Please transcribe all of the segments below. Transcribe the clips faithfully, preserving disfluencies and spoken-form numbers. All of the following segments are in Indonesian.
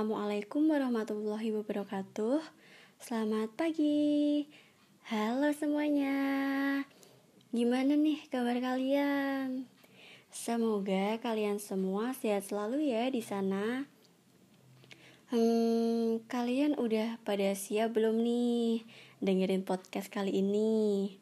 Assalamualaikum warahmatullahi wabarakatuh. Selamat pagi. Halo semuanya. Gimana nih kabar kalian? Semoga kalian semua sehat selalu ya di sana. Hmm, kalian udah pada siap belum nih dengerin podcast kali ini?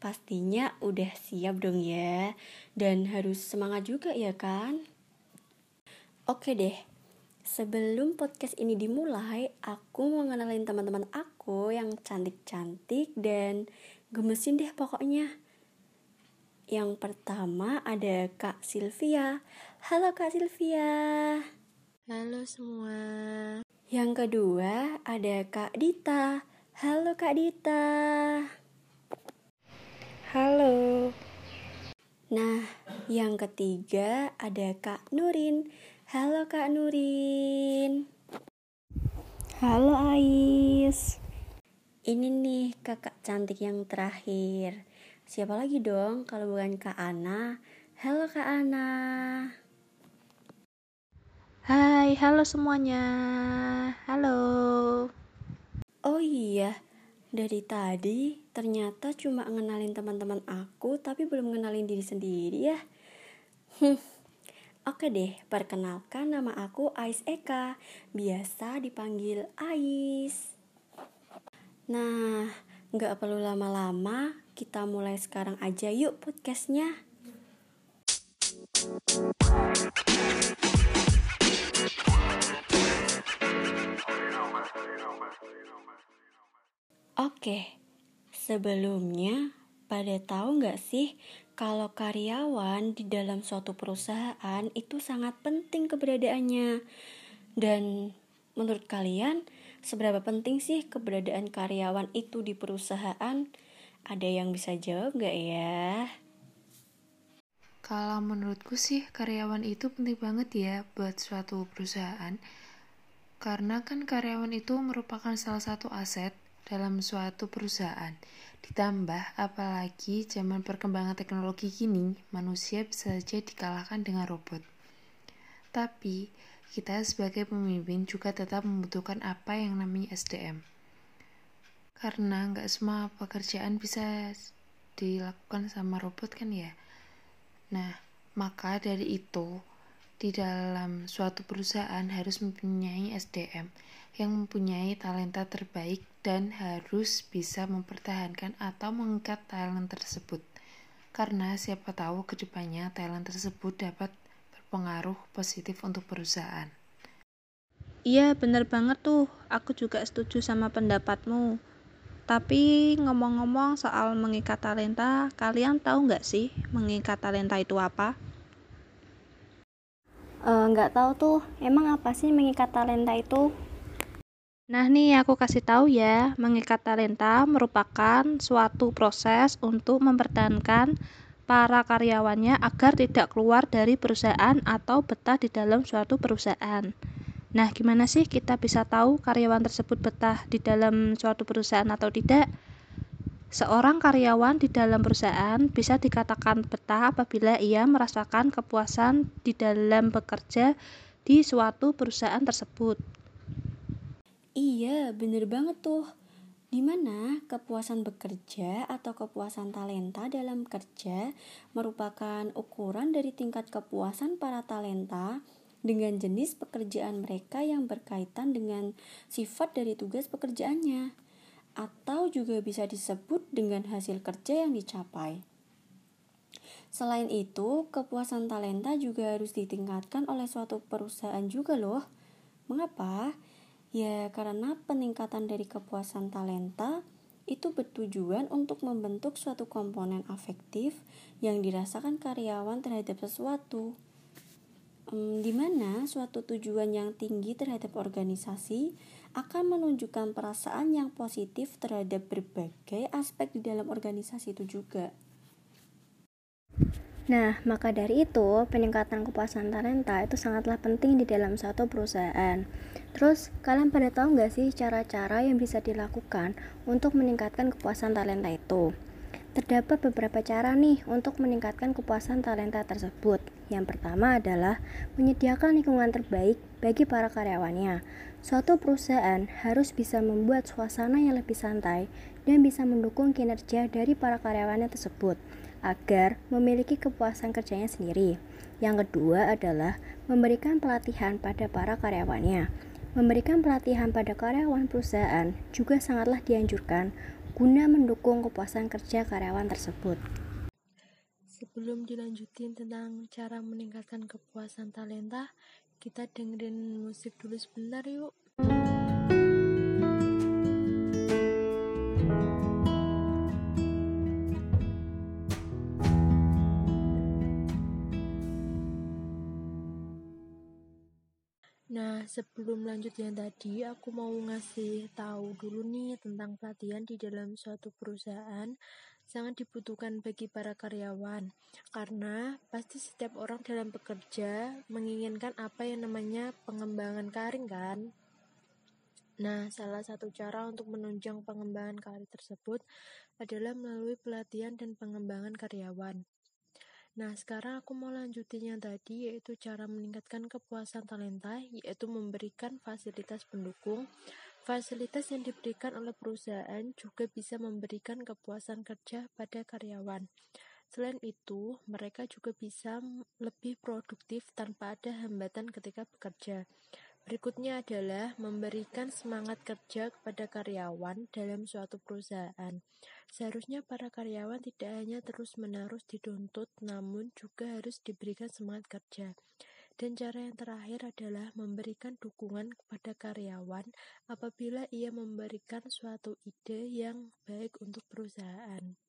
Pastinya udah siap dong ya. Dan harus semangat juga ya kan? Oke deh, sebelum podcast ini dimulai, aku mau ngenalin teman-teman aku yang cantik-cantik dan gemesin deh pokoknya. Yang pertama ada Kak Sylvia. Halo Kak Sylvia. Halo semua. Yang kedua ada Kak Dita. Halo Kak Dita. Halo. Nah, yang ketiga ada Kak Nurin. Halo Kak Nurin. Halo Ais. Ini nih kakak cantik yang terakhir. Siapa lagi dong kalau bukan Kak Ana. Halo Kak Ana. Hai, halo semuanya. Halo. Oh iya, dari tadi ternyata cuma ngenalin teman-teman aku, tapi belum ngenalin diri sendiri ya. Hmm. Oke deh, perkenalkan nama aku Ais Eka, biasa dipanggil Ais. Nah, gak perlu lama-lama, kita mulai sekarang aja yuk podcastnya. Oke, sebelumnya pada tahu gak sih kalau karyawan di dalam suatu perusahaan itu sangat penting keberadaannya? Dan menurut kalian, seberapa penting sih keberadaan karyawan itu di perusahaan? Ada yang bisa jawab gak ya? Kalau menurutku sih, karyawan itu penting banget ya buat suatu perusahaan. Karena kan karyawan itu merupakan salah satu aset dalam suatu perusahaan. Ditambah apalagi zaman perkembangan teknologi kini, manusia bisa saja dikalahkan dengan robot. Tapi, kita sebagai pemimpin juga tetap membutuhkan apa yang namanya S D M. Karena nggak semua pekerjaan bisa dilakukan sama robot kan ya. Nah, maka dari itu, di dalam suatu perusahaan harus mempunyai S D M yang mempunyai talenta terbaik dan harus bisa mempertahankan atau mengikat talent tersebut. Karena siapa tahu kedepannya talent tersebut dapat berpengaruh positif untuk perusahaan. Iya benar banget tuh, aku juga setuju sama pendapatmu. Tapi ngomong-ngomong soal mengikat talenta, kalian tahu nggak sih mengikat talenta itu apa? Nggak uh, tahu tuh, emang apa sih mengikat talenta itu? Nah nih aku kasih tahu ya, mengikat talenta merupakan suatu proses untuk mempertahankan para karyawannya agar tidak keluar dari perusahaan atau betah di dalam suatu perusahaan. Nah gimana sih kita bisa tahu karyawan tersebut betah di dalam suatu perusahaan atau tidak? Seorang karyawan di dalam perusahaan bisa dikatakan betah apabila ia merasakan kepuasan di dalam bekerja di suatu perusahaan tersebut. Iya, bener banget tuh. Dimana kepuasan bekerja atau kepuasan talenta dalam kerja merupakan ukuran dari tingkat kepuasan para talenta dengan jenis pekerjaan mereka yang berkaitan dengan sifat dari tugas pekerjaannya, atau juga bisa disebut dengan hasil kerja yang dicapai. Selain itu, kepuasan talenta juga harus ditingkatkan oleh suatu perusahaan juga loh. Mengapa? Ya, karena peningkatan dari kepuasan talenta itu bertujuan untuk membentuk suatu komponen afektif yang dirasakan karyawan terhadap sesuatu. Hmm, di mana suatu tujuan yang tinggi terhadap organisasi akan menunjukkan perasaan yang positif terhadap berbagai aspek di dalam organisasi itu juga. Nah, maka dari itu, peningkatan kepuasan talenta itu sangatlah penting di dalam suatu perusahaan. Terus, kalian pada tahu nggak sih cara-cara yang bisa dilakukan untuk meningkatkan kepuasan talenta itu? Terdapat beberapa cara nih untuk meningkatkan kepuasan talenta tersebut. Yang pertama adalah menyediakan lingkungan terbaik bagi para karyawannya. Suatu perusahaan harus bisa membuat suasana yang lebih santai dan bisa mendukung kinerja dari para karyawannya tersebut agar memiliki kepuasan kerjanya sendiri. Yang kedua adalah memberikan pelatihan pada para karyawannya. Memberikan pelatihan pada karyawan perusahaan juga sangatlah dianjurkan guna mendukung kepuasan kerja karyawan tersebut. Sebelum dilanjutin tentang cara meningkatkan kepuasan talenta, kita dengerin musik dulu sebentar yuk. Nah, sebelum lanjut yang tadi, aku mau ngasih tahu dulu nih tentang pelatihan di dalam suatu perusahaan sangat dibutuhkan bagi para karyawan. Karena pasti setiap orang dalam bekerja menginginkan apa yang namanya pengembangan karir kan? Nah, salah satu cara untuk menunjang pengembangan karir tersebut adalah melalui pelatihan dan pengembangan karyawan. Nah, sekarang aku mau lanjutin yang tadi, yaitu cara meningkatkan kepuasan talenta, yaitu memberikan fasilitas pendukung. Fasilitas yang diberikan oleh perusahaan juga bisa memberikan kepuasan kerja pada karyawan. Selain itu, mereka juga bisa lebih produktif tanpa ada hambatan ketika bekerja. Berikutnya adalah memberikan semangat kerja kepada karyawan dalam suatu perusahaan. Seharusnya para karyawan tidak hanya terus-menerus dituntut, namun juga harus diberikan semangat kerja. Dan cara yang terakhir adalah memberikan dukungan kepada karyawan apabila ia memberikan suatu ide yang baik untuk perusahaan.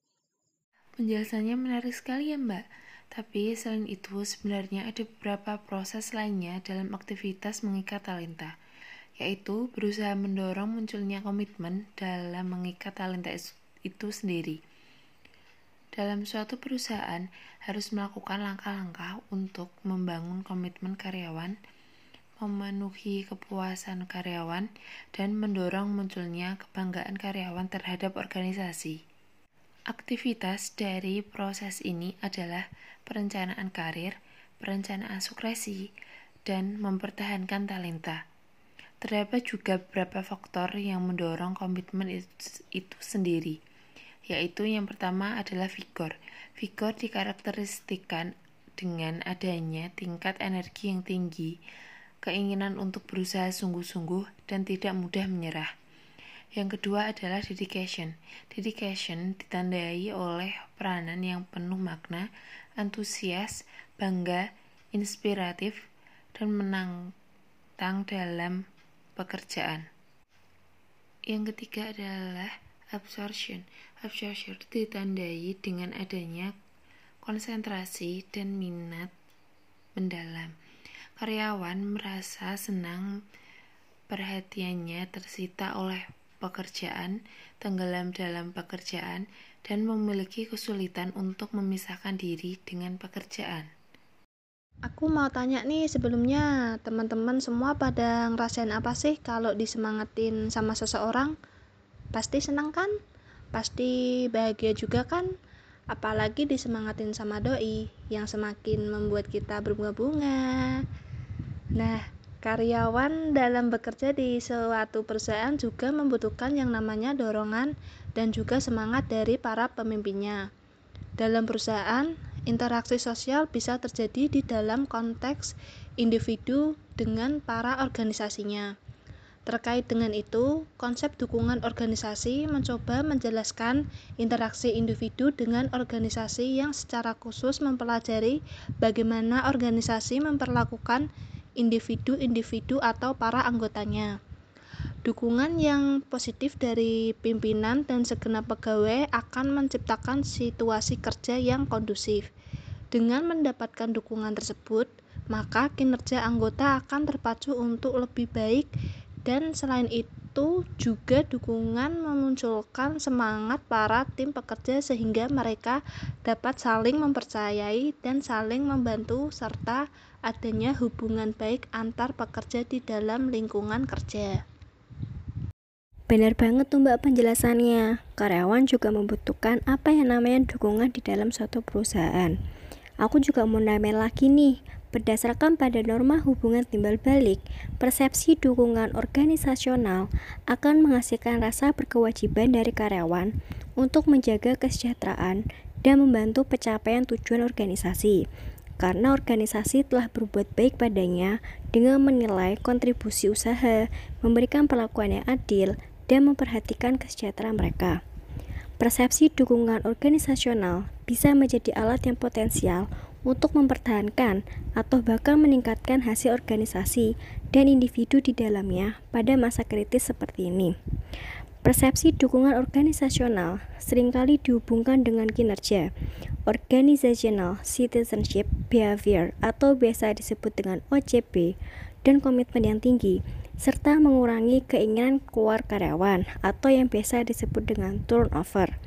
Penjelasannya menarik sekali ya Mbak. Tapi selain itu sebenarnya ada beberapa proses lainnya dalam aktivitas mengikat talenta, yaitu berusaha mendorong munculnya komitmen dalam mengikat talenta itu sendiri. Dalam suatu perusahaan harus melakukan langkah-langkah untuk membangun komitmen karyawan, memenuhi kepuasan karyawan, dan mendorong munculnya kebanggaan karyawan terhadap organisasi. Aktivitas dari proses ini adalah perencanaan karir, perencanaan suksesi, dan mempertahankan talenta. Terdapat juga beberapa faktor yang mendorong komitmen itu, itu sendiri. Yaitu yang pertama adalah vigor. Vigor dikarakteristikan dengan adanya tingkat energi yang tinggi, keinginan untuk berusaha sungguh-sungguh, dan tidak mudah menyerah. Yang kedua adalah dedication. Dedication ditandai oleh peranan yang penuh makna, antusias, bangga, inspiratif, dan menantang dalam pekerjaan. Yang ketiga adalah absorption. Absorption ditandai dengan adanya konsentrasi dan minat mendalam. Karyawan merasa senang perhatiannya tersita oleh pekerjaan, tenggelam dalam pekerjaan, dan memiliki kesulitan untuk memisahkan diri dengan pekerjaan. Aku mau tanya nih sebelumnya, teman-teman semua pada ngerasain apa sih kalau disemangatin sama seseorang? Pasti senang kan? Pasti bahagia juga kan? Apalagi disemangatin sama doi yang semakin membuat kita berbunga-bunga. Nah, karyawan dalam bekerja di suatu perusahaan juga membutuhkan yang namanya dorongan dan juga semangat dari para pemimpinnya. Dalam perusahaan, interaksi sosial bisa terjadi di dalam konteks individu dengan para organisasinya. Terkait dengan itu, konsep dukungan organisasi mencoba menjelaskan interaksi individu dengan organisasi yang secara khusus mempelajari bagaimana organisasi memperlakukan individu-individu atau para anggotanya. Dukungan yang positif dari pimpinan dan segenap pegawai akan menciptakan situasi kerja yang kondusif. Dengan mendapatkan dukungan tersebut, maka kinerja anggota akan terpacu untuk lebih baik. Dan selain itu juga dukungan memunculkan semangat para tim pekerja sehingga mereka dapat saling mempercayai dan saling membantu serta adanya hubungan baik antar pekerja di dalam lingkungan kerja. Benar banget tuh Mbak penjelasannya. Karyawan juga membutuhkan apa yang namanya dukungan di dalam suatu perusahaan. Aku juga mau nambahin lagi nih, berdasarkan pada norma hubungan timbal balik, persepsi dukungan organisasional akan menghasilkan rasa berkewajiban dari karyawan untuk menjaga kesejahteraan dan membantu pencapaian tujuan organisasi. Karena organisasi telah berbuat baik padanya dengan menilai kontribusi usaha, memberikan perlakuan yang adil, dan memperhatikan kesejahteraan mereka. Persepsi dukungan organisasional bisa menjadi alat yang potensial untuk mempertahankan atau bahkan meningkatkan hasil organisasi dan individu di dalamnya pada masa kritis seperti ini. Persepsi dukungan organisasional seringkali dihubungkan dengan kinerja, organizational citizenship behavior atau biasa disebut dengan O C B, dan komitmen yang tinggi, serta mengurangi keinginan keluar karyawan atau yang biasa disebut dengan turnover.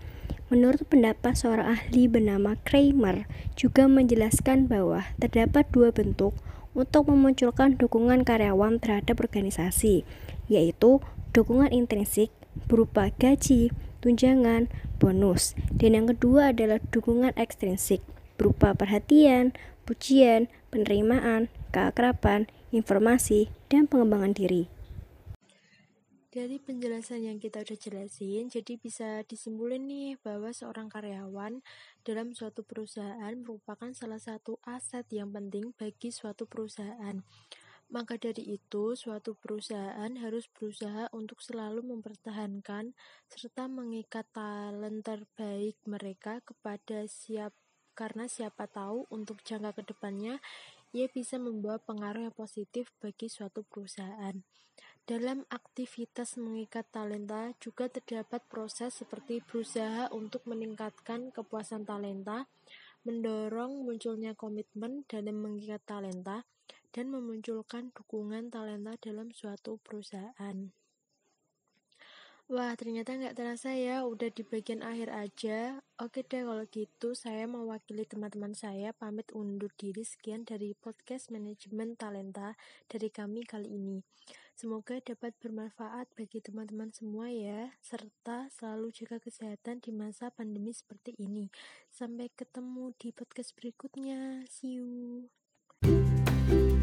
Menurut pendapat seorang ahli bernama Kramer, juga menjelaskan bahwa terdapat dua bentuk untuk memunculkan dukungan karyawan terhadap organisasi, yaitu dukungan intrinsik berupa gaji, tunjangan, bonus. Dan yang kedua adalah dukungan ekstrinsik berupa perhatian, pujian, penerimaan, keakraban, informasi, dan pengembangan diri. Dari penjelasan yang kita udah jelasin, jadi bisa disimpulin nih bahwa seorang karyawan dalam suatu perusahaan merupakan salah satu aset yang penting bagi suatu perusahaan. Maka dari itu, suatu perusahaan harus berusaha untuk selalu mempertahankan serta mengikat talent terbaik mereka kepada siap, karena siapa tahu untuk jangka kedepannya ia bisa membawa pengaruh yang positif bagi suatu perusahaan. Dalam aktivitas mengikat talenta juga terdapat proses seperti berusaha untuk meningkatkan kepuasan talenta, mendorong munculnya komitmen dalam mengikat talenta, dan memunculkan dukungan talenta dalam suatu perusahaan. Wah, ternyata nggak terasa ya, udah di bagian akhir aja. Oke deh, kalau gitu saya mewakili teman-teman saya pamit undur diri. Sekian dari podcast manajemen talenta dari kami kali ini. Semoga dapat bermanfaat bagi teman-teman semua ya, serta selalu jaga kesehatan di masa pandemi seperti ini. Sampai ketemu di podcast berikutnya. See you.